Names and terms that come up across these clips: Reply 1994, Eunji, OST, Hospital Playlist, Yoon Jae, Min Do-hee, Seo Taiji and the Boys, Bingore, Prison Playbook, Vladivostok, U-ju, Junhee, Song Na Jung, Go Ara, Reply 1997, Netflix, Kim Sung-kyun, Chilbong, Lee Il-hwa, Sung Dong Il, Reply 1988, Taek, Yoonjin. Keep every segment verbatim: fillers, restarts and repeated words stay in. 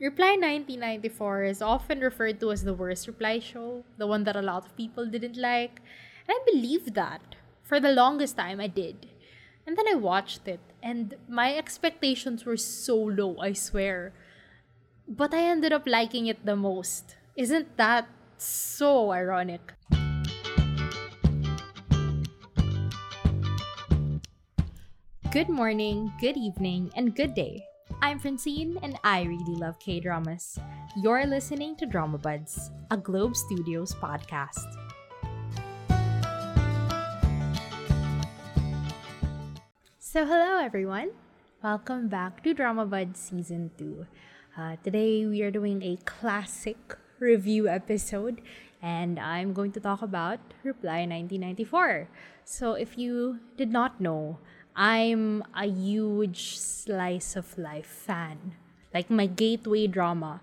Reply nineteen ninety-four is often referred to as the worst Reply show, the one that a lot of people didn't like. And I believed that. For the longest time, I did. And then I watched it, and my expectations were so low, I swear. But I ended up liking it the most. Isn't that so ironic? Good morning, good evening, and good day. I'm Francine, and I really love K-dramas. You're listening to DramaBuds, a Globe Studios podcast. So hello everyone! Welcome back to DramaBuds Season two. Uh, today we are doing a classic review episode, and I'm going to talk about Reply nineteen ninety-four. So if you did not know, I'm a huge slice of life fan. Like, my gateway drama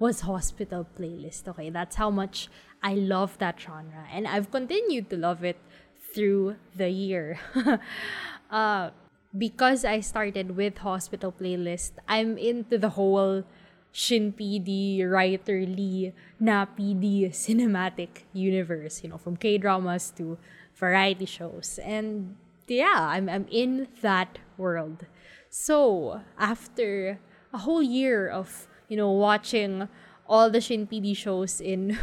was Hospital Playlist. Okay, that's how much I love that genre, and I've continued to love it through the year. uh, because I started with Hospital Playlist, I'm into the whole Shin P D, writer Lee Na P D cinematic universe, you know, from K-dramas to variety shows. And yeah, I'm I'm in that world. So after a whole year of, you know, watching all the Shin P D shows in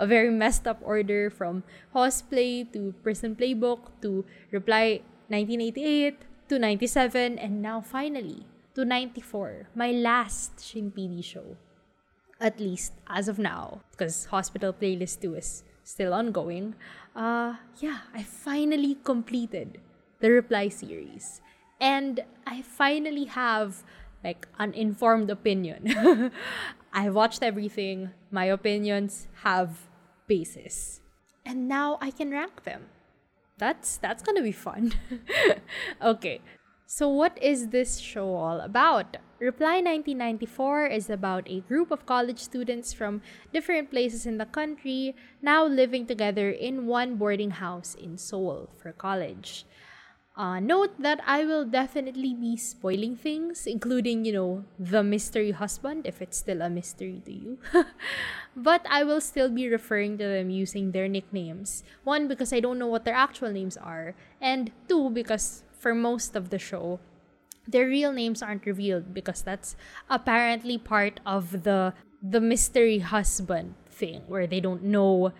a very messed up order, from Hosplay to Prison Playbook to Reply nineteen eighty-eight to ninety-seven, and now finally to ninety-four, my last Shin P D show, at least as of now, because Hospital Playlist two is still ongoing. Uh, yeah, I finally completed the Reply series, and I finally have like an informed opinion. I watched everything. My opinions have basis, and now I can rank them. That's that's gonna be fun. Okay, so what is this show all about? Reply nineteen ninety-four is about a group of college students from different places in the country now living together in one boarding house in Seoul for college. Uh, note that I will definitely be spoiling things, including, you know, the mystery husband, if it's still a mystery to you. But I will still be referring to them using their nicknames. One, because I don't know what their actual names are. And two, because for most of the show, their real names aren't revealed, because that's apparently part of the the mystery husband thing, where they don't know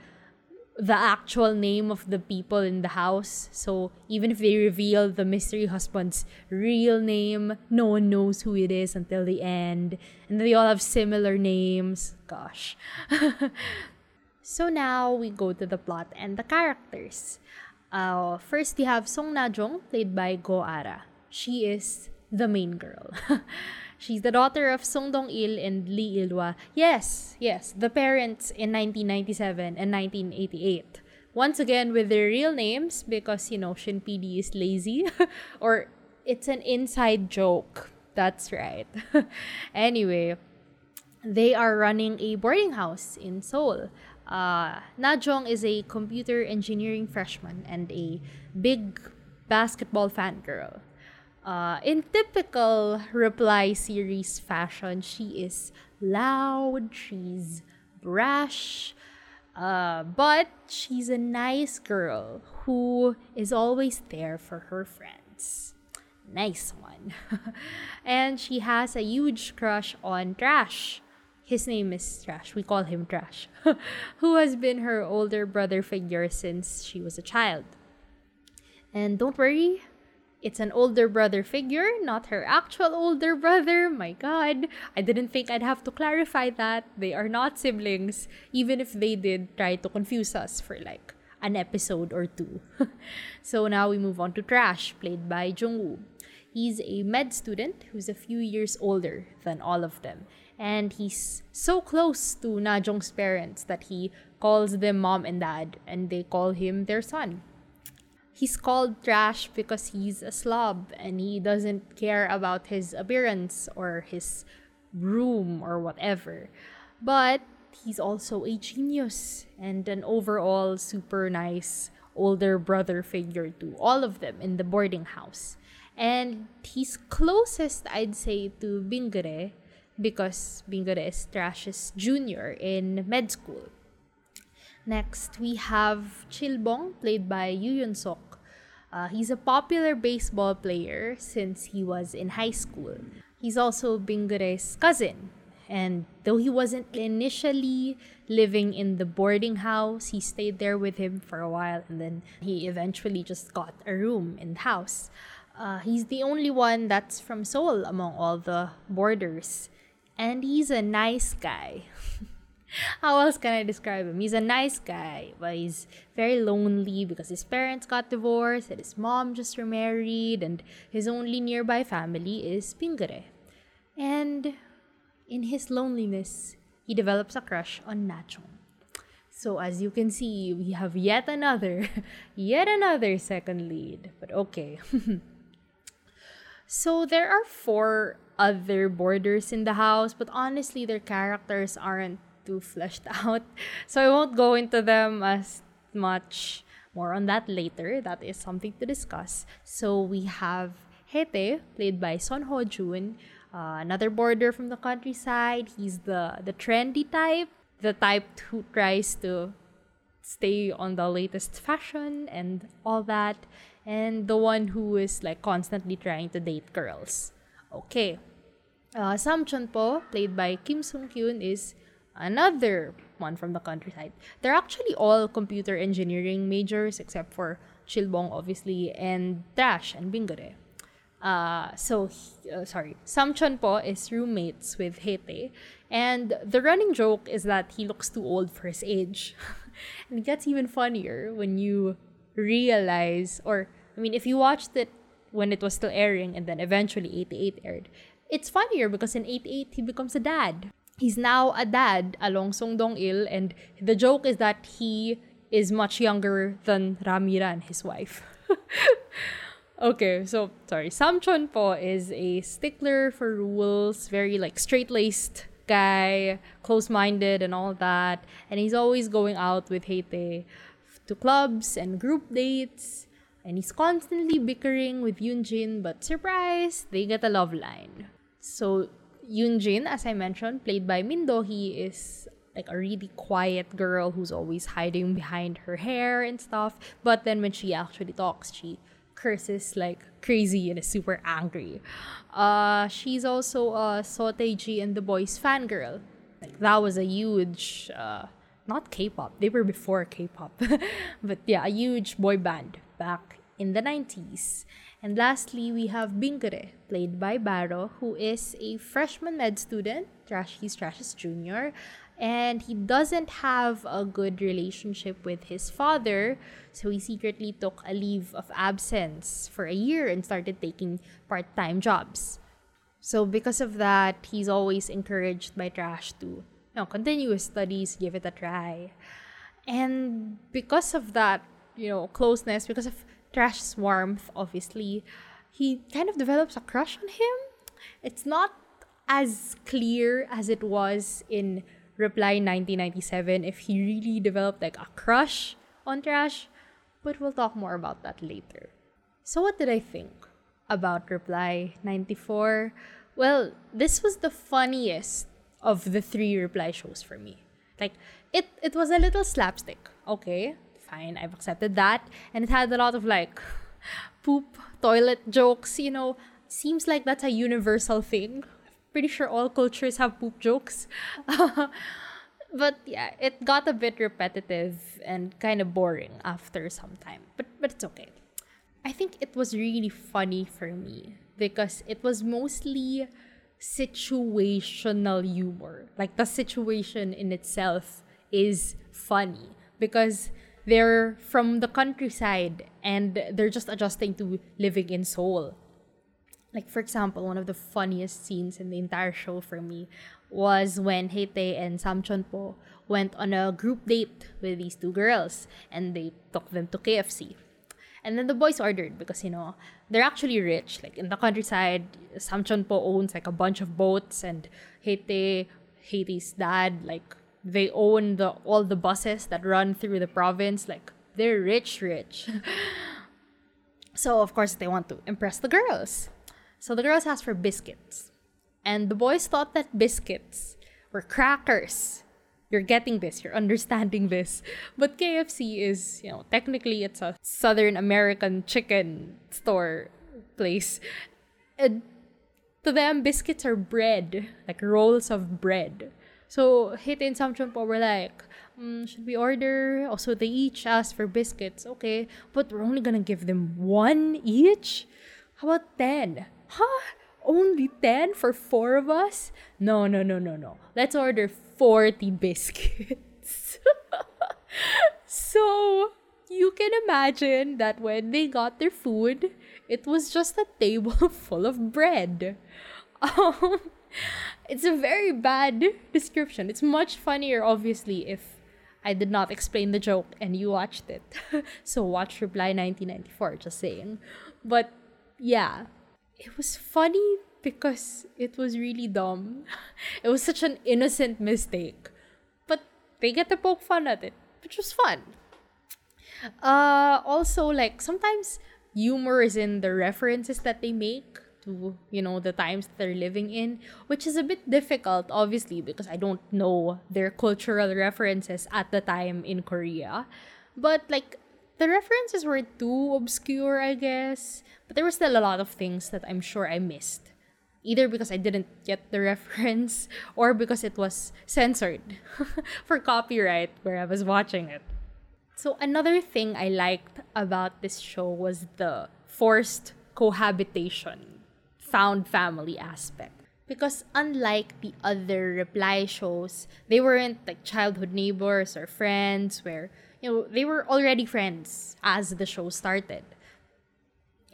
the actual name of the people in the house. So even if they reveal the mystery husband's real name, no one knows who it is until the end. And they all have similar names. Gosh. So now we go to the plot and the characters. Uh, first, we have Song Na Jung, played by Go Ara. She is the main girl. She's the daughter of Sung Dong Il and Lee Il-hwa. Yes, yes, the parents in nineteen ninety-seven and nineteen eighty-eight. Once again with their real names, because, you know, Shin P D is lazy. Or it's an inside joke. That's right. Anyway, they are running a boarding house in Seoul. Uh, Na Jung is a computer engineering freshman and a big basketball fangirl. Uh, in typical Reply series fashion, she is loud, she's brash, uh, but she's a nice girl who is always there for her friends. Nice one. And she has a huge crush on Trash. His name is Trash. We call him Trash. Who has been her older brother figure since she was a child. And don't worry, it's an older brother figure, not her actual older brother. My God, I didn't think I'd have to clarify that. They are not siblings, even if they did try to confuse us for like an episode or two. So now we move on to Trash, played by Jung Woo. He's a med student who's a few years older than all of them. And he's so close to Na Jung's parents that he calls them mom and dad, and they call him their son. He's called Trash because he's a slob and he doesn't care about his appearance or his room or whatever. But he's also a genius and an overall super nice older brother figure to all of them in the boarding house. And he's closest, I'd say, to Bingre, because Bingore is Trash's junior in med school. Next, we have Chilbong, played by Yoo Yeon-seok. Uh, he's a popular baseball player since he was in high school. He's also Bingore's cousin. And though he wasn't initially living in the boarding house, he stayed there with him for a while, and then he eventually just got a room in the house. Uh, he's the only one that's from Seoul among all the boarders. And he's a nice guy. How else can I describe him? He's a nice guy, but he's very lonely because his parents got divorced and his mom just remarried, and his only nearby family is Bingore. And in his loneliness, he develops a crush on Nachong. So as you can see, we have yet another, yet another second lead. But okay. So there are four other boarders in the house, but honestly, their characters aren't too fleshed out. So I won't go into them as much. More on that later. That is something to discuss. So we have Hete, played by Son Ho Joon. Uh, another boarder from the countryside. He's the, the trendy type, the type who tries to stay on the latest fashion and all that, and the one who is like constantly trying to date girls. Okay. Uh, Samcheon Po, played by Kim Sung-kyun, is another one from the countryside. They're actually all computer engineering majors except for Chilbong, obviously, and Trash and Bingore. Uh, so, he, uh, sorry, Samcheon Po is roommates with Hete, and the running joke is that he looks too old for his age. And it gets even funnier when you realize, or, I mean, if you watched it when it was still airing and then eventually eighty-eight aired, it's funnier because in eighty-eight, he becomes a dad. He's now a dad along Sung Dong Il, and the joke is that he is much younger than Ramiran, his wife. Okay, so, sorry. Samcheon Po is a stickler for rules, very, like, straight-laced guy, close-minded and all that. And he's always going out with Hete to clubs and group dates. And he's constantly bickering with Yoonjin, but surprise, they get a love line. So, Yoonjin, as I mentioned, played by Min Do-hee, is like a really quiet girl who's always hiding behind her hair and stuff. But then when she actually talks, she curses like crazy and is super angry. Uh, she's also a Seo Taiji and the Boys fangirl. Like, that was a huge, uh, not K-pop, they were before K-pop. But yeah, a huge boy band back in the nineties. And lastly, we have Bingore, played by Baro, who is a freshman med student. Trash, he's Trash's junior. And he doesn't have a good relationship with his father, so he secretly took a leave of absence for a year and started taking part-time jobs. So because of that, he's always encouraged by Trash to, you know, continue his studies, give it a try. And because of that, you know, closeness, because of Trash's warmth, obviously, he kind of develops a crush on him. It's not as clear as it was in Reply nineteen ninety-seven if he really developed like a crush on Trash, but we'll talk more about that later. So what did I think about Reply ninety-four? Well, this was the funniest of the three Reply shows for me. Like, it, it was a little slapstick. Okay, fine, I've accepted that. And it had a lot of like poop, toilet jokes, you know. Seems like that's a universal thing. Pretty sure all cultures have poop jokes. But yeah, it got a bit repetitive and kind of boring after some time. But but it's okay. I think it was really funny for me because it was mostly situational humor. Like, the situation in itself is funny because they're from the countryside and they're just adjusting to living in Seoul. Like, for example, one of the funniest scenes in the entire show for me was when Hete and Samcheon Po went on a group date with these two girls and they took them to K F C. And then the boys ordered because, you know, they're actually rich. Like, in the countryside, Samcheon Po owns like a bunch of boats, and Hete, Hete's dad, like, they own the all the buses that run through the province. Like, they're rich, rich. So, of course, they want to impress the girls. So the girls asked for biscuits. And the boys thought that biscuits were crackers. You're getting this. You're understanding this. But K F C is, you know, technically it's a Southern American chicken store place. And to them, biscuits are bread. Like rolls of bread. So, hit and Samchon po were like, mm, should we order? Also, they each asked for biscuits. Okay. But we're only gonna give them one each? How about ten? Huh? Only ten for four of us? No, no, no, no, no. Let's order forty biscuits. So, you can imagine that when they got their food, it was just a table full of bread. Um, it's a very bad description. It's much funnier, obviously, if I did not explain the joke and you watched it. So, watch Reply nineteen ninety-four, just saying. But, yeah. It was funny because it was really dumb. It was such an innocent mistake. But they get to poke fun at it, which was fun. Uh, also, like, sometimes humor is in the references that they make to, you know, the times that they're living in, which is a bit difficult, obviously, because I don't know their cultural references at the time in Korea. But, like, the references were too obscure, I guess. But there were still a lot of things that I'm sure I missed. Either because I didn't get the reference or because it was censored for copyright where I was watching it. So another thing I liked about this show was the forced cohabitation, found family aspect. Because unlike the other Reply shows, they weren't like childhood neighbors or friends where, you know, they were already friends as the show started.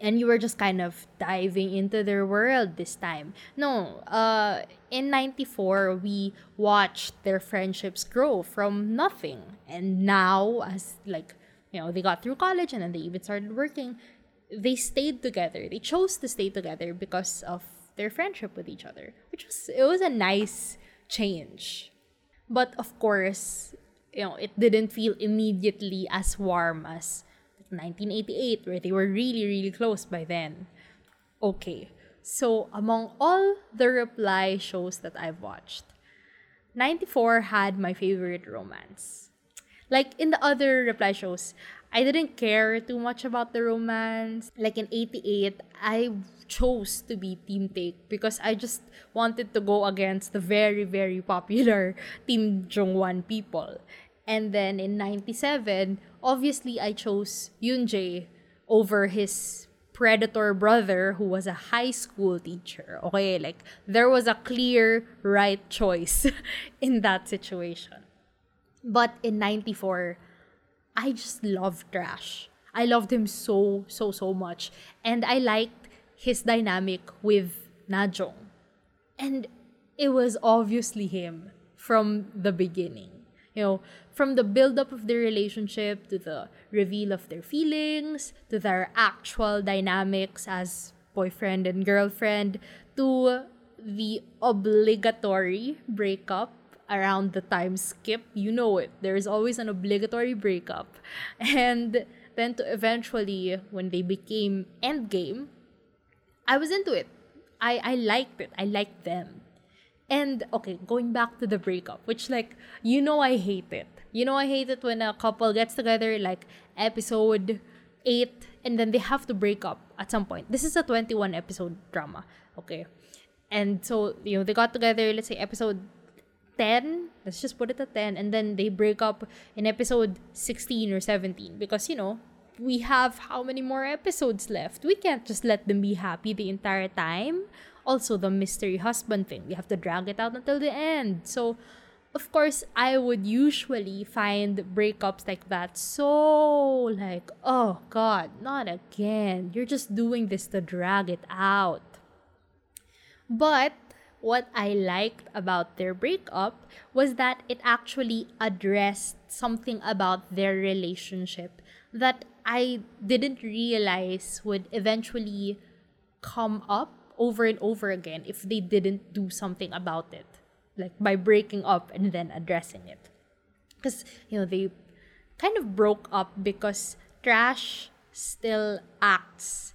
And you were just kind of diving into their world this time. No, uh, in ninety-four, we watched their friendships grow from nothing. And now, as like, you know, they got through college and then they even started working, they stayed together. They chose to stay together because of their friendship with each other. Which was, it was a nice change. But of course, you know, it didn't feel immediately as warm as nineteen eighty-eight, where they were really, really close by then. Okay, so among all the Reply shows that I've watched, ninety-four had my favorite romance. Like in the other Reply shows, I didn't care too much about the romance. Like in eighty-eight, I chose to be Team Taek because I just wanted to go against the very, very popular Team Jongwon people. And then in ninety-seven, obviously I chose Yoon Jae over his predator brother who was a high school teacher. Okay, like there was a clear right choice in that situation. But in ninety-four, I just loved Trash. I loved him so, so, so much. And I liked his dynamic with Na Jong. And it was obviously him from the beginning. You know, from the build-up of their relationship to the reveal of their feelings, to their actual dynamics as boyfriend and girlfriend, to the obligatory breakup around the time skip. You know it. There is always an obligatory breakup. And then to eventually, when they became endgame, I was into it. I, I liked it. I liked them. And, okay, going back to the breakup, which, like, you know I hate it. You know I hate it when a couple gets together, like, episode eight, and then they have to break up at some point. This is a twenty-one episode drama, okay? And so, you know, they got together, let's say, episode ten. Let's just put it at ten. And then they break up in episode sixteen or seventeen. Because, you know, we have how many more episodes left? We can't just let them be happy the entire time. Also, the mystery husband thing. We have to drag it out until the end. So, of course, I would usually find breakups like that so, like, oh, God, not again. You're just doing this to drag it out. But what I liked about their breakup was that it actually addressed something about their relationship that I didn't realize would eventually come up over and over again if they didn't do something about it, like by breaking up and then addressing it. Because, you know, they kind of broke up because Trash still acts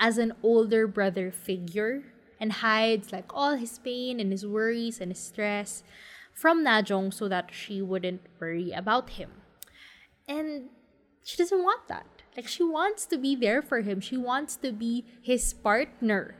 as an older brother figure and hides like all his pain and his worries and his stress from Na Jung so that she wouldn't worry about him. And she doesn't want that. Like, she wants to be there for him. She wants to be his partner.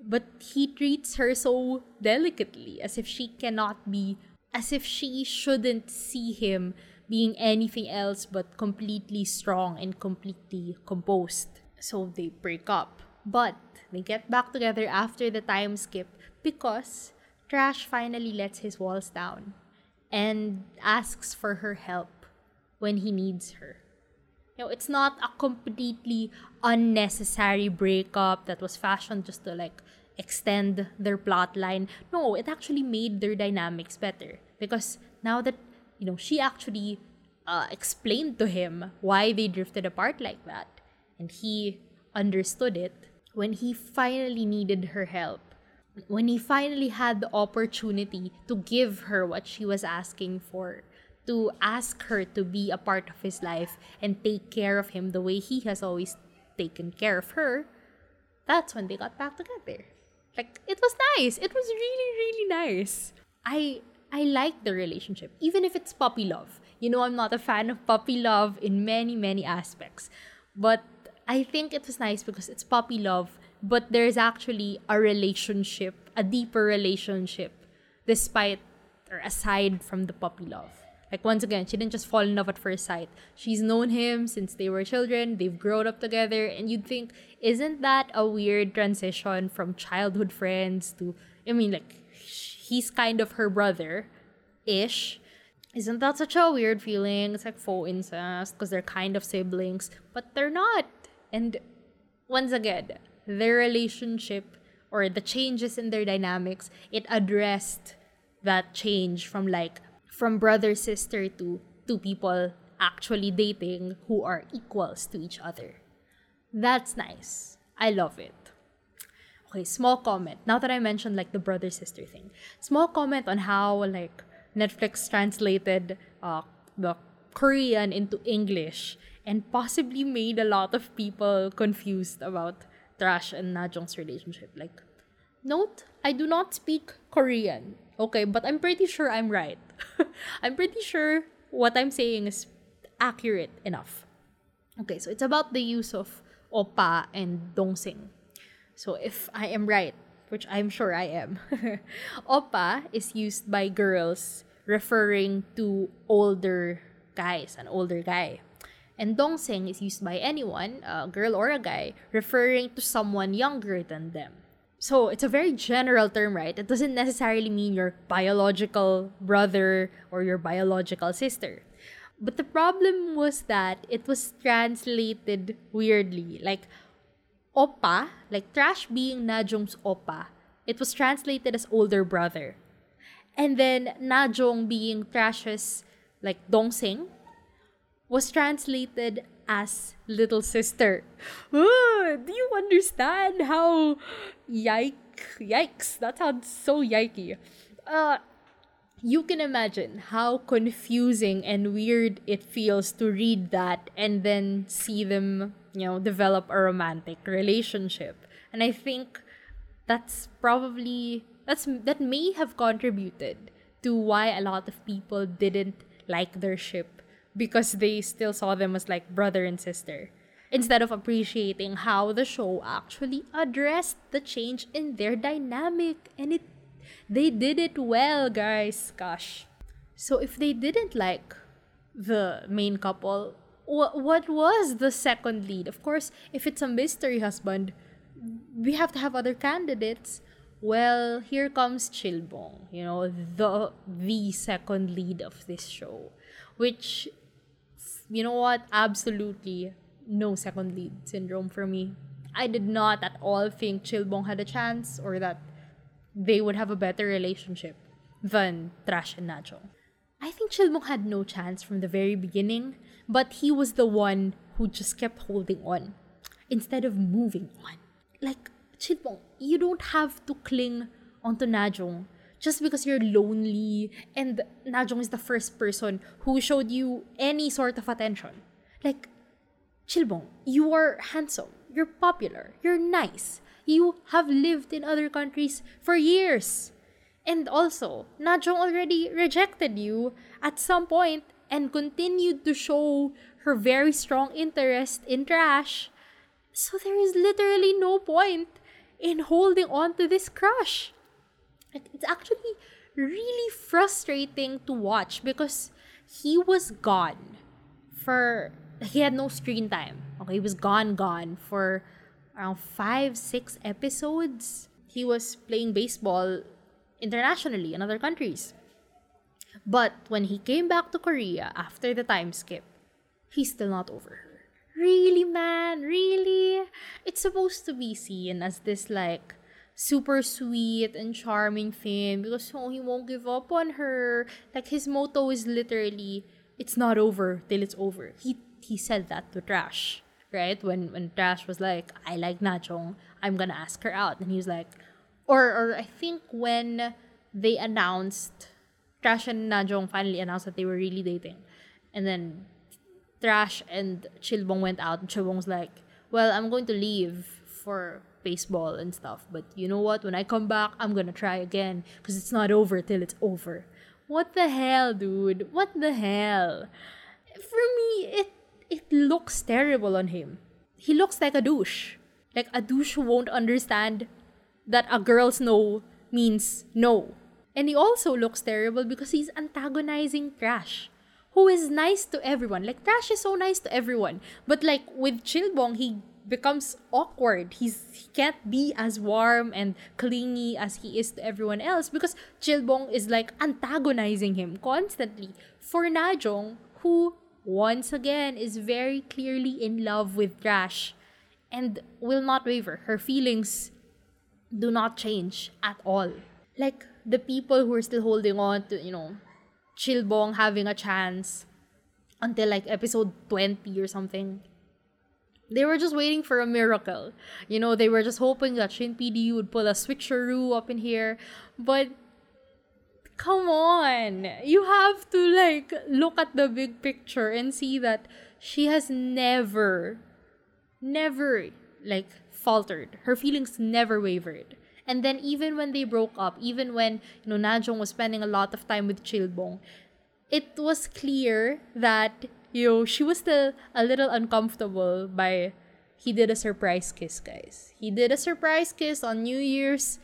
But he treats her so delicately, as if she cannot be, as if she shouldn't see him being anything else but completely strong and completely composed. So they break up. But they get back together after the time skip because Trash finally lets his walls down and asks for her help when he needs her. You know, it's not a completely unnecessary breakup that was fashioned just to like extend their plot line. No, it actually made their dynamics better because now that, you know, she actually uh, explained to him why they drifted apart like that, and he understood it when he finally needed her help, when he finally had the opportunity to give her what she was asking for, to ask her to be a part of his life and take care of him the way he has always taken care of her. That's when they got back together. Like, it was nice. It was really, really nice. I... I like the relationship, even if it's puppy love. You know, I'm not a fan of puppy love in many, many aspects. But I think it was nice because it's puppy love, but there's actually a relationship, a deeper relationship, despite or aside from the puppy love. Like, once again, she didn't just fall in love at first sight. She's known him since they were children, they've grown up together, and you'd think, isn't that a weird transition from childhood friends to, I mean, like, he's kind of her brother-ish. Isn't that such a weird feeling? It's like faux incest because they're kind of siblings, but they're not. And once again, their relationship or the changes in their dynamics, it addressed that change from like, from brother-sister to two people actually dating who are equals to each other. That's nice. I love it. Okay, small comment. Now that I mentioned like the brother-sister thing. Small comment on how like Netflix translated uh, the Korean into English and possibly made a lot of people confused about Trash and Na Jung's relationship. Like, note, I do not speak Korean. Okay, but I'm pretty sure I'm right. I'm pretty sure what I'm saying is accurate enough. Okay, so it's about the use of Opa and Dongsing. So if I am right, which I'm sure I am, Oppa is used by girls referring to older guys, an older guy. And Dongsing is used by anyone, a girl or a guy, referring to someone younger than them. So it's a very general term, right? It doesn't necessarily mean your biological brother or your biological sister. But the problem was that it was translated weirdly. Like, Oppa, like Trash being Na Jung's Oppa, it was translated as older brother. And then Na Jung being Trash's, like, Dongsing, was translated as little sister. Ooh, do you understand how yike, yikes, that sounds so yikey. Uh, you can imagine how confusing and weird it feels to read that and then see them, you know, develop a romantic relationship. And I think that's probably, that's that may have contributed to why a lot of people didn't like their ship, because they still saw them as like brother and sister, instead of appreciating how the show actually addressed the change in their dynamic. And it they did it well, guys. Gosh. So if they didn't like the main couple, what was the second lead? Of course, if it's a mystery husband, we have to have other candidates. Well, here comes Chilbong, you know, the the second lead of this show. Which, you know what? Absolutely no second lead syndrome for me. I did not at all think Chilbong had a chance or that they would have a better relationship than Trash and Na Jung. I think Chilbong had no chance from the very beginning, but he was the one who just kept holding on instead of moving on. Like, Chilbong, you don't have to cling onto Na Jung just because you're lonely and Na Jung is the first person who showed you any sort of attention. Like, Chilbong, you are handsome, you're popular, you're nice, you have lived in other countries for years. And also, Na Jung already rejected you at some point and continued to show her very strong interest in trash. So there is literally no point in holding on to this crush. It's actually really frustrating to watch because he was gone for... He had no screen time. Okay, he was gone, gone for around five, six episodes. He was playing baseball internationally in other countries. But when he came back to Korea after the time skip, he's still not over her. Really, man? Really? It's supposed to be seen as this, like, super sweet and charming thing because oh, he won't give up on her. Like, his motto is literally, it's not over till it's over. He he said that to Trash, right? When when Trash was like, I like Na Jung, I'm gonna ask her out. And he was like, or or I think when they announced, Trash and Na Jung finally announced that they were really dating. And then Trash and Chilbong went out, and Chilbong's like, well, I'm going to leave for baseball and stuff, but you know what? When I come back, I'm gonna try again because it's not over till it's over. What the hell, dude? What the hell? For me, it it looks terrible on him. He looks like a douche. Like a douche who won't understand that a girl's no means no. And he also looks terrible because he's antagonizing Trash, who is nice to everyone. Like, Trash is so nice to everyone. But, like, with Chilbong, he becomes awkward. He's, he can't be as warm and clingy as he is to everyone else because Chilbong is, like, antagonizing him constantly. For Na Jung, who, once again, is very clearly in love with Trash and will not waver. Her feelings do not change at all. Like, the people who are still holding on to, you know, Chilbong having a chance until like episode twenty or something. They were just waiting for a miracle. You know, they were just hoping that Shin P D would pull a switcheroo up in here. But come on. You have to like look at the big picture and see that she has never, never like faltered. Her feelings never wavered. And then even when they broke up, even when, you know, Na Jung was spending a lot of time with Chilbong, it was clear that, you know, she was still a little uncomfortable by... He did a surprise kiss, guys. He did a surprise kiss on New Year's...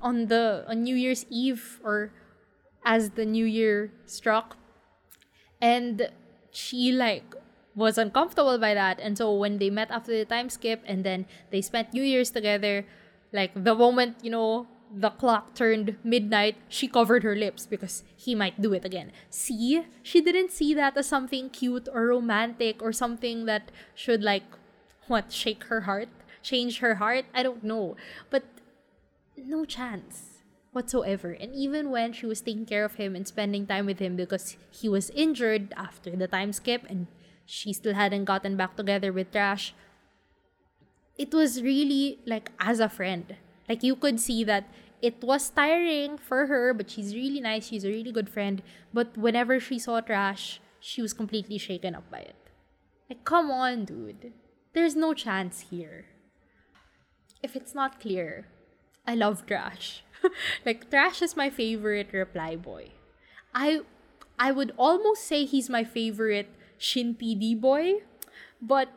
On the... On New Year's Eve, or as the New Year struck. And she, like... was uncomfortable by that. And so when they met after the time skip, and then they spent New Year's together... Like, the moment, you know, the clock turned midnight, she covered her lips because he might do it again. See? She didn't see that as something cute or romantic or something that should, like, what, shake her heart? Change her heart? I don't know. But no chance whatsoever. And even when she was taking care of him and spending time with him because he was injured after the time skip and she still hadn't gotten back together with Trash... It was really, like, as a friend. Like, you could see that it was tiring for her, but she's really nice. She's a really good friend. But whenever she saw Trash, she was completely shaken up by it. Like, come on, dude. There's no chance here. If it's not clear, I love Trash. Like, Trash is my favorite Reply boy. I, I would almost say he's my favorite Shin P D boy, but...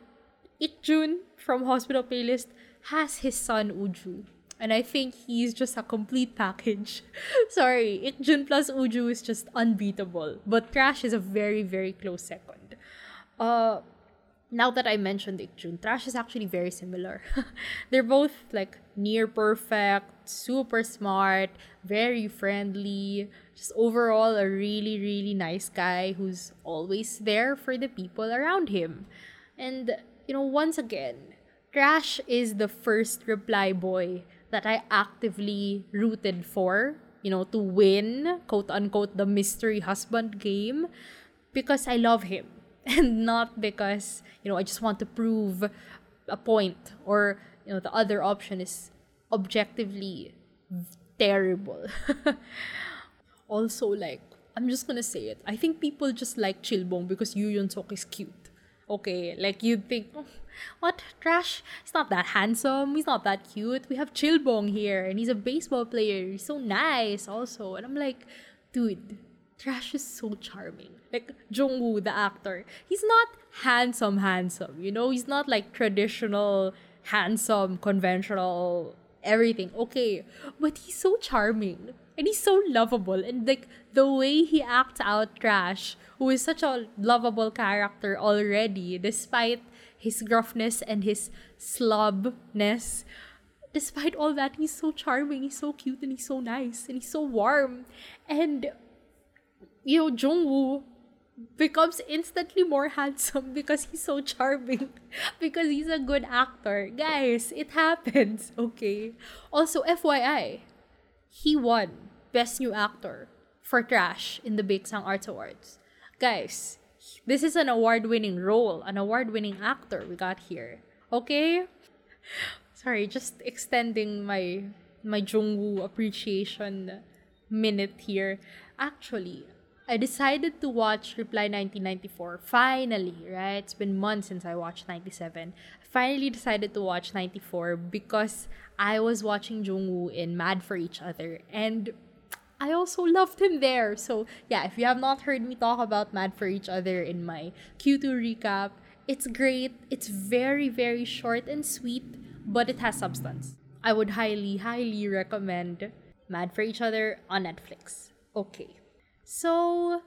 Ik Jun from Hospital Playlist has his son U-ju. And I think he's just a complete package. Sorry, Ik Jun plus U-ju is just unbeatable. But Trash is a very, very close second. Uh, now that I mentioned Ik Jun, Trash is actually very similar. They're both like near perfect, super smart, very friendly. Just overall a really, really nice guy who's always there for the people around him. And... You know, once again, Trash is the first Reply boy that I actively rooted for, you know, to win, quote-unquote, the mystery husband game because I love him and not because, you know, I just want to prove a point or, you know, the other option is objectively terrible. Also, like, I'm just gonna say it. I think people just like Chilbong because Yoo Yeon-seok is cute. okay. Like, you'd think, oh, what? Trash? He's not that handsome. He's not that cute. We have Chilbong here, and he's a baseball player. He's so nice also. And I'm like, dude, Trash is so charming. Like, Jung Woo, the actor, he's not handsome handsome, you know? He's not like traditional, handsome, conventional, everything. Okay. But he's so charming. And he's so lovable. And like, the way he acts out Trash, who is such a lovable character already, despite his gruffness and his slobness, despite all that, he's so charming, he's so cute, and he's so nice, and he's so warm. And, you know, Jung Woo becomes instantly more handsome because he's so charming, because he's a good actor. Guys, it happens, okay? Also, F Y I, he won Best New Actor for Trash in the Baeksang Arts Awards. Guys, this is an award-winning role, an award-winning actor we got here, okay? Sorry, just extending my my Jung Woo appreciation minute here. Actually, I decided to watch Reply nineteen ninety-four, finally, right? It's been months since I watched ninety-seven. I finally decided to watch ninety-four because I was watching Jung Woo in Mad for Each Other, and I also loved him there. So yeah, if you have not heard me talk about Mad for Each Other in my Q two recap, it's great. It's very, very short and sweet, but it has substance. I would highly, highly recommend Mad for Each Other on Netflix. Okay. So,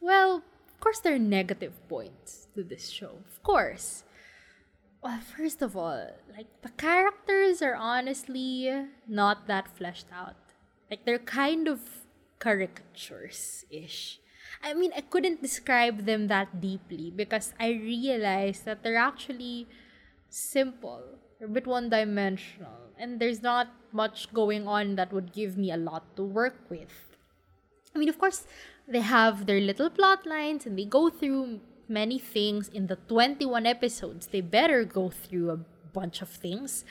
well, of course there are negative points to this show. Of course. Well, first of all, like, the characters are honestly not that fleshed out. Like, they're kind of caricatures-ish. I mean, I couldn't describe them that deeply because I realized that they're actually simple. They're a bit one-dimensional. And there's not much going on that would give me a lot to work with. I mean, of course, they have their little plot lines and they go through many things in the twenty-one episodes. They better go through a bunch of things.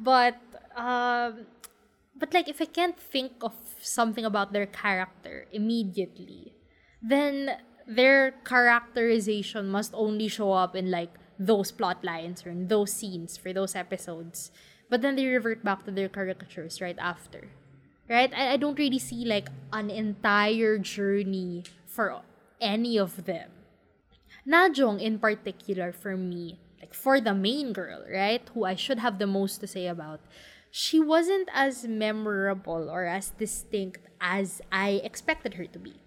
but... Um, But, like, if I can't think of something about their character immediately, then their characterization must only show up in, like, those plot lines or in those scenes for those episodes. But then they revert back to their caricatures right after. Right? I, I don't really see, like, an entire journey for any of them. Na Jung in particular, for me, like, for the main girl, right, who I should have the most to say about, she wasn't as memorable or as distinct as I expected her to be.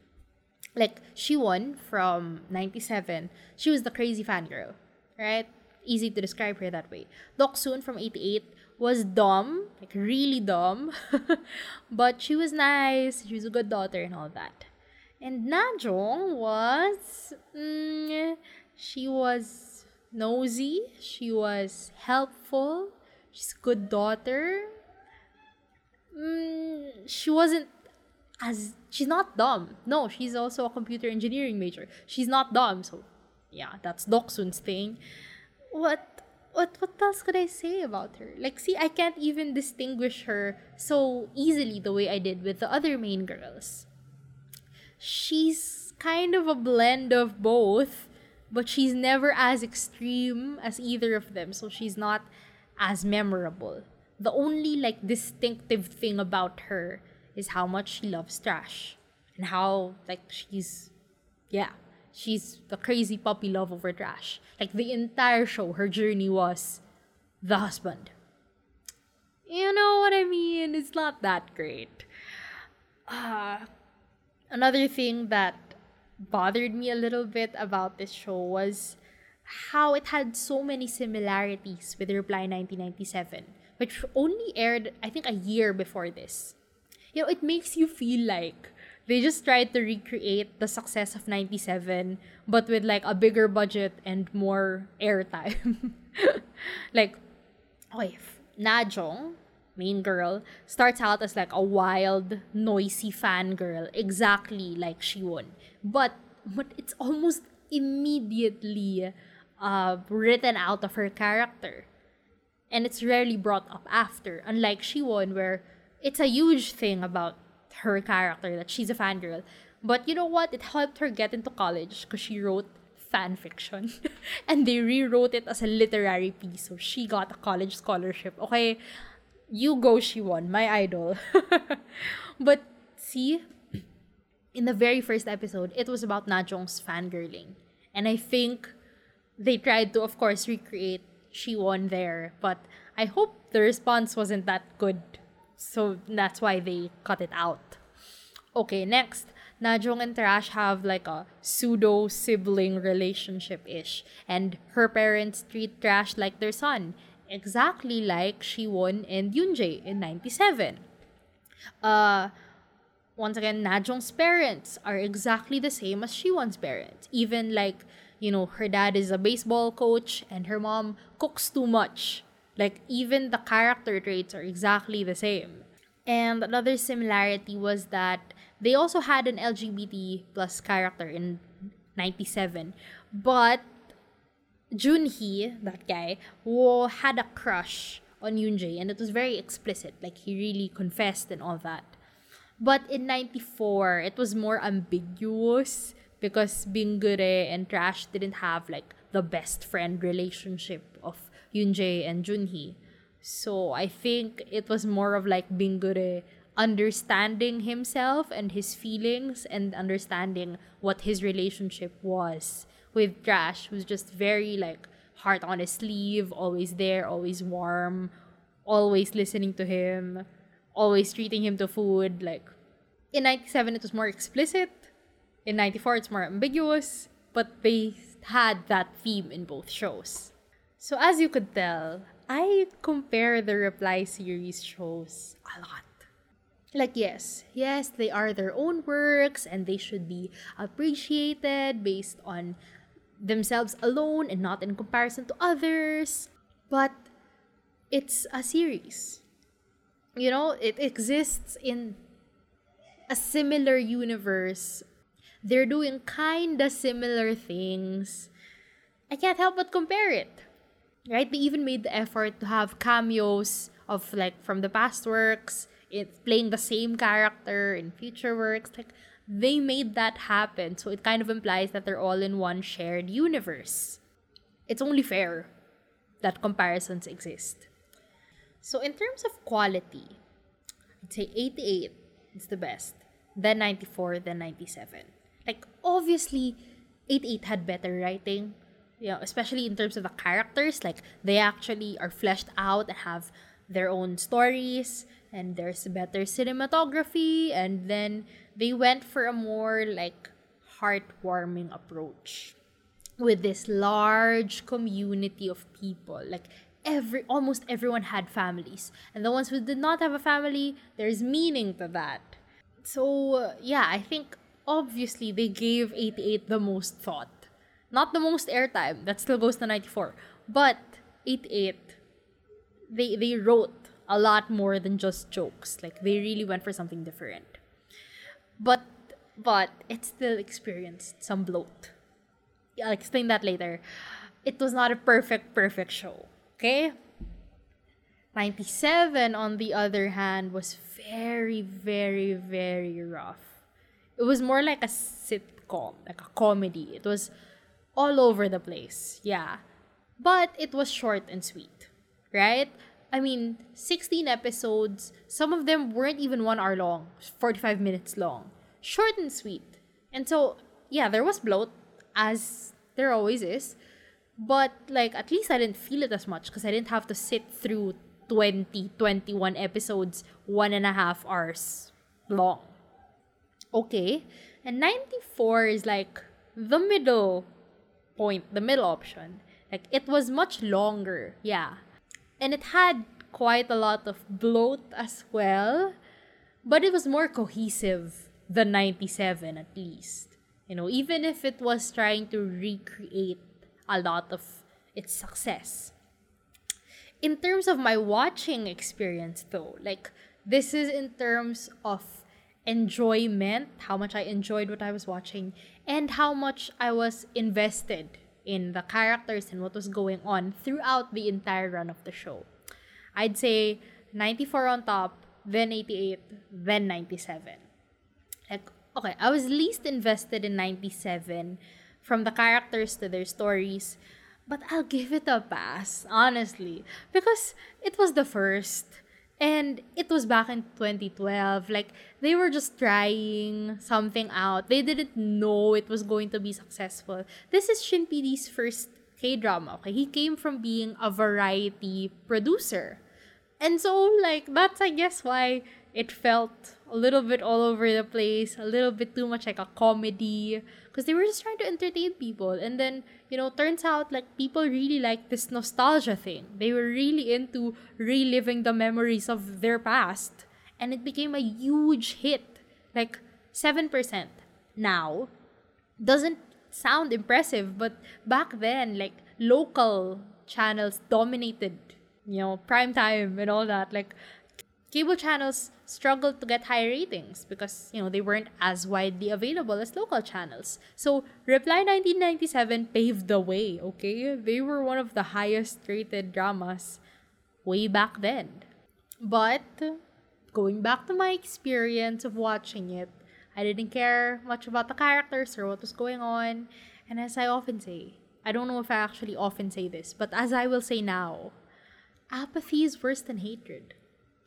Like, she won from ninety-seven. She was the crazy fangirl, right? Easy to describe her that way. Doksoon from eighty-eight was dumb, like really dumb. But she was nice. She was a good daughter and all that. And Na Jung was... Mm, she was nosy. She was helpful. She's a good daughter. Mm, she wasn't as... She's not dumb. No, she's also a computer engineering major. She's not dumb. So, yeah, that's Doksoon's thing. What, what, what else could I say about her? Like, see, I can't even distinguish her so easily the way I did with the other main girls. She's kind of a blend of both, but she's never as extreme as either of them. So she's not... as memorable. The only, like, distinctive thing about her is how much she loves Trash and how, like, she's yeah she's the crazy puppy love over Trash. Like, the entire show, her journey was the husband. You know what I mean? It's not that great. Uh, another thing that bothered me a little bit about this show was how it had so many similarities with Reply nineteen ninety-seven, which only aired, I think, a year before this. You know, it makes you feel like they just tried to recreate the success of ninety-seven, but with, like, a bigger budget and more airtime. Like, okay, Na Jung, main girl, starts out as, like, a wild, noisy fangirl, exactly like Siwon. But, but it's almost immediately... Uh, written out of her character, and it's rarely brought up after, unlike Siwon, where it's a huge thing about her character that she's a fangirl. But you know what, it helped her get into college because she wrote fan fiction and they rewrote it as a literary piece. So she got a college scholarship. Okay, you go, she won. My idol. But see, in the very first episode, it was about Na Jong's fangirling. And I think they tried to, of course, recreate She Won there. But I hope the response wasn't that good. So that's why they cut it out. Okay, next. Na Jong and Tarash have like a pseudo-sibling relationship-ish. And her parents treat Tarash like their son. Exactly like She Won and Yoonjae in ninety-seven. Uh, once again, Na Jong's parents are exactly the same as She Won's parents. Even like, you know, her dad is a baseball coach and her mom cooks too much. Like, even the character traits are exactly the same. And another similarity was that they also had an L G B T plus character in ninety-seven. But Junhee, that guy, had a crush on Yoonjae. And it was very explicit. Like, he really confessed and all that. But in ninety-four, it was more ambiguous. Because Bingure and Trash didn't have, like, the best friend relationship of Yoonjae and Junhee. So I think it was more of, like, Bingure understanding himself and his feelings and understanding what his relationship was with Trash, who's just very, like, heart on his sleeve, always there, always warm, always listening to him, always treating him to food. Like, in ninety-seven, it was more explicit. In ninety-four, it's more ambiguous, but they had that theme in both shows. So as you could tell, I compare the Reply series shows a lot. Like, yes, yes, they are their own works and they should be appreciated based on themselves alone and not in comparison to others. But it's a series. You know, it exists in a similar universe. They're doing kinda similar things. I can't help but compare it. Right? They even made the effort to have cameos of, like, from the past works, it's playing the same character in future works. Like, they made that happen. So it kind of implies that they're all in one shared universe. It's only fair that comparisons exist. So in terms of quality, I'd say eighty-eight is the best. Then ninety-four, then ninety-seven. Like, obviously, eighty-eight had better writing, you know, especially in terms of the characters. Like, they actually are fleshed out and have their own stories, and there's better cinematography, and then they went for a more, like, heartwarming approach with this large community of people. Like, every almost everyone had families, and the ones who did not have a family, there's meaning to that. So, uh, yeah, I think... Obviously, they gave eighty-eight the most thought. Not the most airtime. That still goes to ninety-four. But eighty-eight, they they wrote a lot more than just jokes. Like, they really went for something different. But, but it still experienced some bloat. I'll explain that later. It was not a perfect, perfect show. Okay? ninety-seven, on the other hand, was very, very, very rough. It was more like a sitcom, like a comedy. It was all over the place, yeah. But it was short and sweet, right? I mean, sixteen episodes. Some of them weren't even one hour long, forty-five minutes long. Short and sweet. And so, yeah, there was bloat, as there always is. But, like, at least I didn't feel it as much because I didn't have to sit through twenty, twenty-one episodes, one and a half hours long. Okay, and ninety-four is like the middle point, the middle option. Like, it was much longer, yeah. And it had quite a lot of bloat as well, but it was more cohesive than ninety-seven at least. You know, even if it was trying to recreate a lot of its success. In terms of my watching experience though, like, this is in terms of enjoyment, how much I enjoyed what I was watching, and how much I was invested in the characters and what was going on throughout the entire run of the show. I'd say ninety-four on top, then eighty-eight, then ninety-seven. Like, okay, I was least invested in ninety-seven from the characters to their stories. But I'll give it a pass, honestly. Because it was the first. And it was back in twenty twelve. Like, they were just trying something out. They didn't know it was going to be successful. This is Shin P D's first K-drama, okay? He came from being a variety producer. And so, like, that's, I guess, why it felt a little bit all over the place, a little bit too much like a comedy. Because they were just trying to entertain people. And then, you know, turns out, like, people really like this nostalgia thing. They were really into reliving the memories of their past. And it became a huge hit. Like, seven percent now doesn't sound impressive, but back then, like, local channels dominated, you know, prime time and all that. Like, cable channels struggled to get high ratings because, you know, they weren't as widely available as local channels. So Reply nineteen ninety-seven paved the way, okay? They were one of the highest rated dramas way back then. But going back to my experience of watching it, I didn't care much about the characters or what was going on. And as I often say, I don't know if I actually often say this, but as I will say now, apathy is worse than hatred.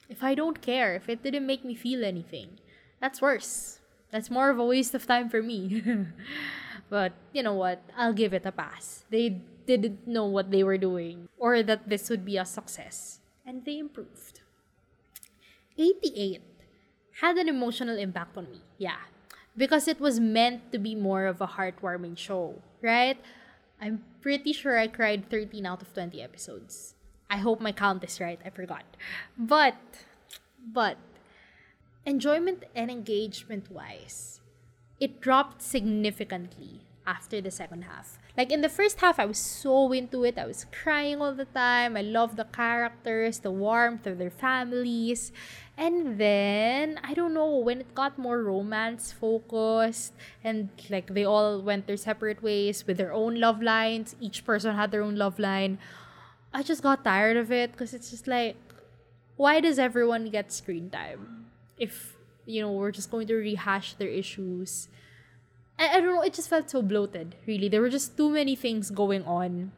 If I don't care, if it didn't make me feel anything, that's worse. That's more of a waste of time for me. But you know what? I'll give it a pass. They didn't know what they were doing or that this would be a success. And they improved. eighty-eight had an emotional impact on me. Yeah. Because it was meant to be more of a heartwarming show, right? I'm pretty sure I cried thirteen out of twenty episodes. I hope my count is right. I forgot. But, but, enjoyment and engagement-wise, it dropped significantly after the second half. Like, in the first half, I was so into it. I was crying all the time. I loved the characters, the warmth of their families. And then, I don't know, when it got more romance-focused and, like, they all went their separate ways with their own love lines. Each person had their own love line. I just got tired of it because it's just like, why does everyone get screen time if, you know, we're just going to rehash their issues? I, I don't know, it just felt so bloated, really. There were just too many things going on.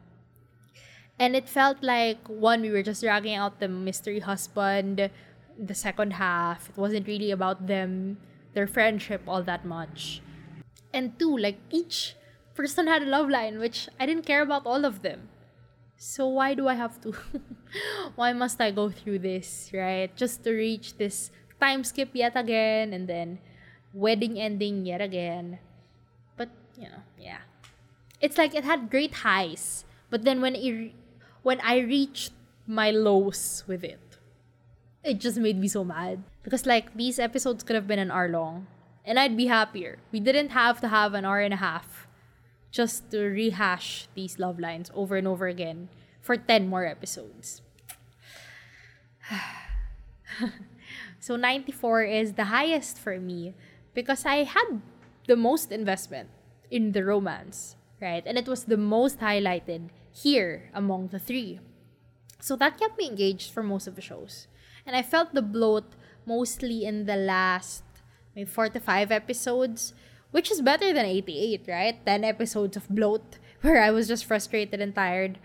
And it felt like, one, we were just dragging out the mystery husband. The second half, it wasn't really about them, their friendship, all that much. And two, like, each person had a love line, which I didn't care about all of them. So why do I have to? Why must I go through this, right? Just to reach this time skip yet again and then wedding ending yet again. But, you know, yeah. It's like it had great highs, but then when it, when I reached my lows with it, it just made me so mad. Because, like, these episodes could have been an hour long and I'd be happier. We didn't have to have an hour and a half just to rehash these love lines over and over again for ten more episodes. So ninety-four is the highest for me because I had the most investment in the romance, right? And it was the most highlighted here among the three. So that kept me engaged for most of the shows. And I felt the bloat mostly in the last maybe four to five episodes, which is better than eighty-eight, right? ten episodes of bloat where I was just frustrated and tired.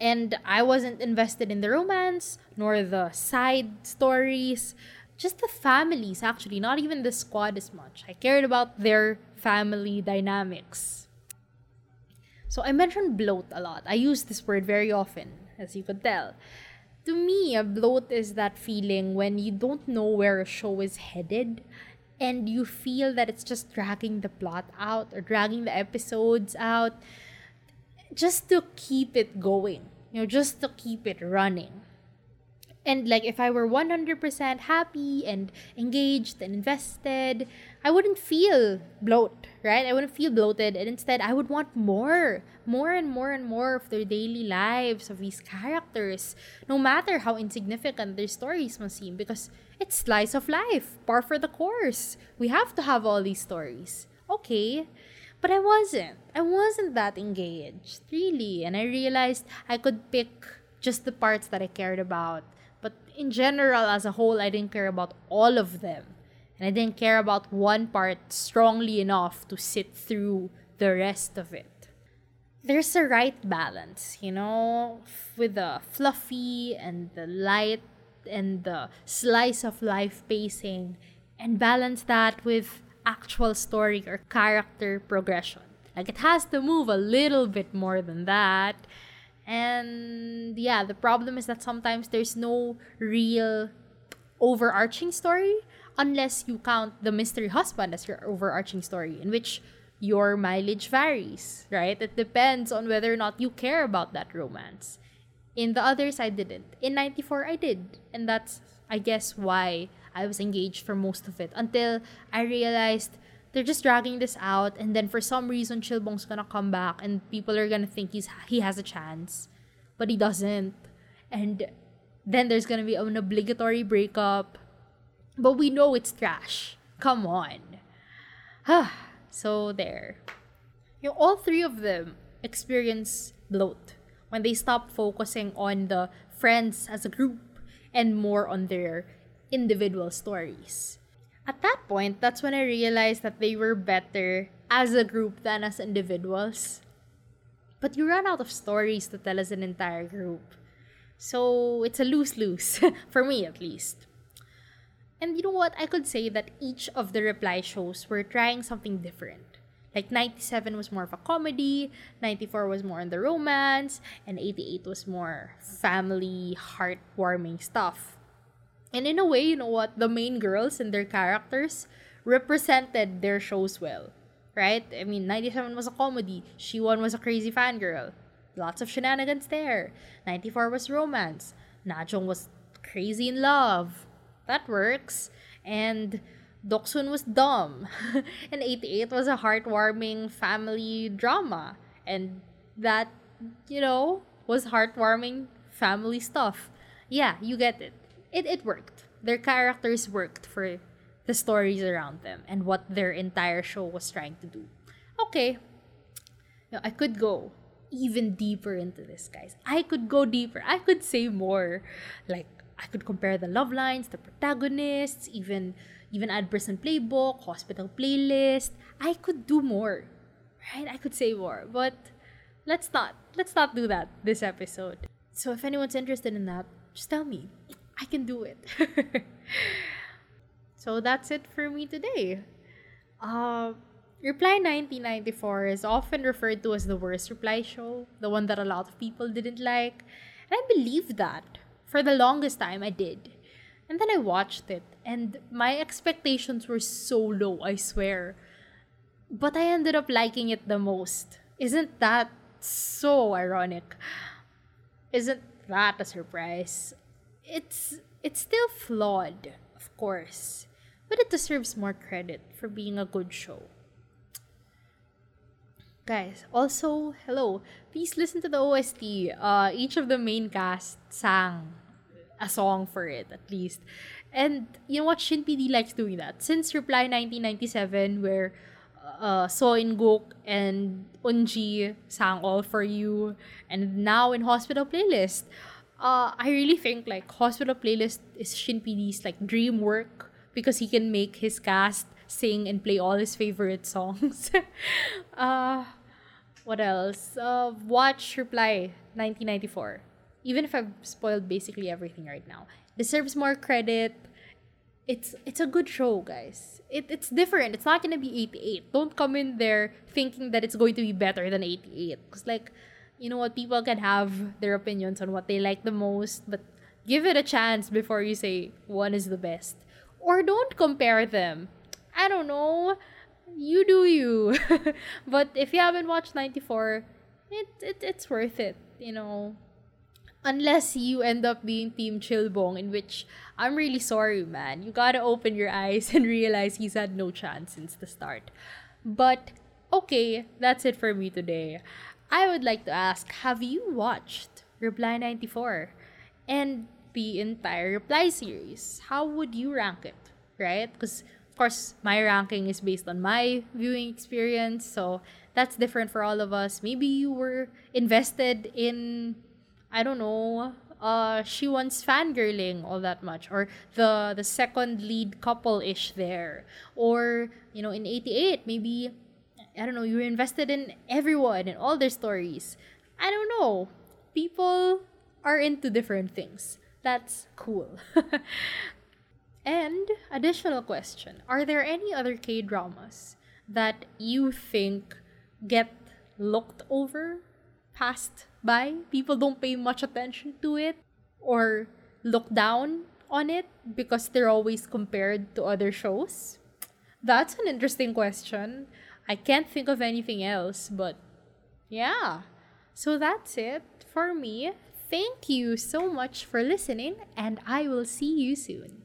And I wasn't invested in the romance, nor the side stories. Just the families, actually. Not even the squad as much. I cared about their family dynamics. So I mentioned bloat a lot. I use this word very often, as you could tell. To me, a bloat is that feeling when you don't know where a show is headed. And you feel that it's just dragging the plot out or dragging the episodes out just to keep it going, you know, just to keep it running. And like if I were one hundred percent happy and engaged and invested, I wouldn't feel bloat, right? I wouldn't feel bloated. And instead, I would want more, more and more and more of their daily lives, of these characters, no matter how insignificant their stories must seem, because it's slice of life, par for the course. We have to have all these stories. Okay. But I wasn't. I wasn't that engaged, really. And I realized I could pick just the parts that I cared about. But in general, as a whole, I didn't care about all of them. And I didn't care about one part strongly enough to sit through the rest of it. there's a right balance, you know, with the fluffy and the light and the slice of life pacing, and balance that with actual story or character progression. Like, it has to move a little bit more than that. And yeah, the problem is that sometimes there's no real overarching story unless you count The Mystery Husband as your overarching story, in which your mileage varies, right? It depends on whether or not you care about that romance. In the others, I didn't. In ninety-four, I did. And that's, I guess, why I was engaged for most of it, until I realized they're just dragging this out, and then for some reason Chilbong's gonna come back and people are gonna think he's he has a chance, but he doesn't. And then there's gonna be an obligatory breakup, but we know it's trash. Come on. So there. You know, all three of them experience bloat when they stop focusing on the friends as a group and more on their individual stories. At that point, that's when I realized that they were better as a group than as individuals. But you run out of stories to tell as an entire group. So it's a lose-lose, for me at least. And you know what? I could say that each of the Reply shows were trying something different. Like, ninety-seven was more of a comedy, ninety-four was more on the romance, and eighty-eight was more family, heartwarming stuff. And in a way, you know what, the main girls and their characters represented their shows well, right? I mean, ninety-seven was a comedy. Siwon was a crazy fangirl. Lots of shenanigans there. ninety-four was romance. Najong was crazy in love. That works. And Doksun was dumb. And eighty-eight was a heartwarming family drama. And that, you know, was heartwarming family stuff. Yeah, you get it. It it worked. Their characters worked for the stories around them and what their entire show was trying to do. Okay. Now, I could go even deeper into this, guys. I could go deeper. I could say more. Like, I could compare the love lines, the protagonists, even even add Prison Playbook, Hospital Playlist. I could do more. Right? I could say more. But let's not. Let's not do that this episode. So if anyone's interested in that, just tell me. I can do it. So that's it for me today. Uh, Reply nineteen ninety-four is often referred to as the worst Reply show, the one that a lot of people didn't like. And I believed that. For the longest time, I did. And then I watched it, and my expectations were so low, I swear. But I ended up liking it the most. Isn't that so ironic? Isn't that a surprise? It's it's still flawed, of course, but it deserves more credit for being a good show. Guys, also, hello, please listen to the O S T. Uh, each of the main cast sang a song for it, at least. And you know what? Shin P D likes doing that. Since Reply nineteen ninety-seven, where uh, So In-guk and Eunji sang All For You, and now in Hospital Playlist, Uh, I really think, like, Hospital Playlist is Shin P D's, like, dream work because he can make his cast sing and play all his favorite songs. uh, what else? Uh, watch Reply nineteen ninety-four. Even if I've spoiled basically everything right now. Deserves more credit. It's it's a good show, guys. It It's different. It's not gonna be eighty-eight. Don't come in there thinking that it's going to be better than eighty-eight. Because, like, you know what, people can have their opinions on what they like the most, but give it a chance before you say one is the best. Or don't compare them. I don't know. You do you. But if you haven't watched ninety-four, it, it it's worth it, you know. Unless you end up being Team Chilbong, in which I'm really sorry, man. You gotta open your eyes and realize he's had no chance since the start. But, okay, that's it for me today. I would like to ask, have you watched Reply ninety-four and the entire Reply series? How would you rank it, right? Because, of course, my ranking is based on my viewing experience, so that's different for all of us. Maybe you were invested in, I don't know, uh, Siwon's fangirling all that much, or the, the second lead couple-ish there. Or, you know, in eighty-eight, maybe I don't know, you were invested in everyone and all their stories. I don't know. People are into different things. That's cool. And additional question, are there any other K-dramas that you think get looked over, passed by? People don't pay much attention to it or look down on it because they're always compared to other shows? That's an interesting question. I can't think of anything else, but yeah. So that's it for me. Thank you so much for listening, and I will see you soon.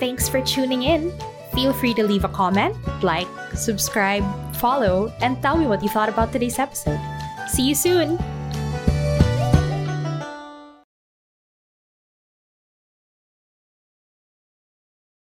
Thanks for tuning in. Feel free to leave a comment, like, subscribe, follow, and tell me what you thought about today's episode. See you soon!